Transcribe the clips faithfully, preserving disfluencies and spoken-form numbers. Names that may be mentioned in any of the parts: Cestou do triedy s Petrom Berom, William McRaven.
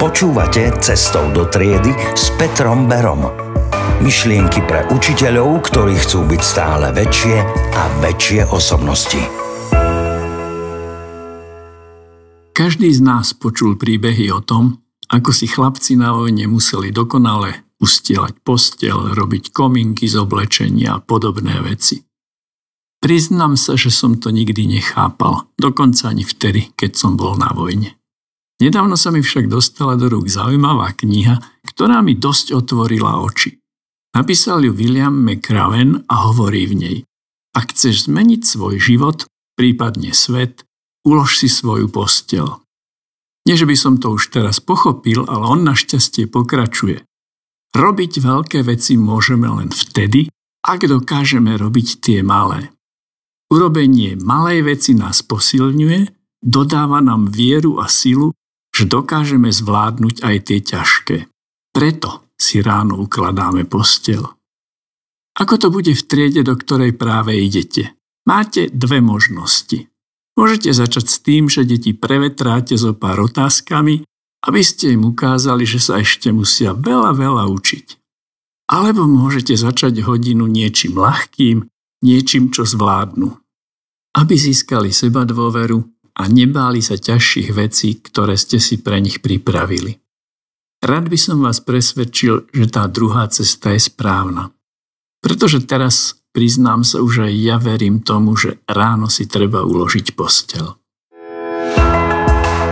Počúvate Cestou do triedy s Petrom Berom. Myšlienky pre učiteľov, ktorí chcú byť stále väčšie a väčšie osobnosti. Každý z nás počul príbehy o tom, ako si chlapci na vojne museli dokonale ustielať posteľ, robiť kominky z oblečenia a podobné veci. Priznám sa, že som to nikdy nechápal, dokonca ani vtedy, keď som bol na vojne. Nedávno sa mi však dostala do rúk zaujímavá kniha, ktorá mi dosť otvorila oči. Napísal ju William McRaven a hovorí v nej: Ak chceš zmeniť svoj život, prípadne svet, ulož si svoju posteľ. Nie, že by som to už teraz pochopil, ale on našťastie pokračuje. Robiť veľké veci môžeme len vtedy, ak dokážeme robiť tie malé. Urobenie malej veci nás posilňuje, dodáva nám vieru a silu, že dokážeme zvládnuť aj tie ťažké. Preto si ráno ukladáme posteľ. Ako to bude v triede, do ktorej práve idete? Máte dve možnosti. Môžete začať s tým, že deti prevetráte zo pár otázkami, aby ste im ukázali, že sa ešte musia veľa, veľa učiť. Alebo môžete začať hodinu niečím ľahkým, niečím, čo zvládnu. Aby získali seba dôveru a nebáli sa ťažších vecí, ktoré ste si pre nich pripravili. Rád by som vás presvedčil, že tá druhá cesta je správna. Pretože teraz, priznám sa, už aj ja verím tomu, že ráno si treba uložiť posteľ.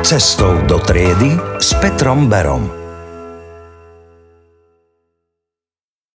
Cestou do triedy s Petrom Berom.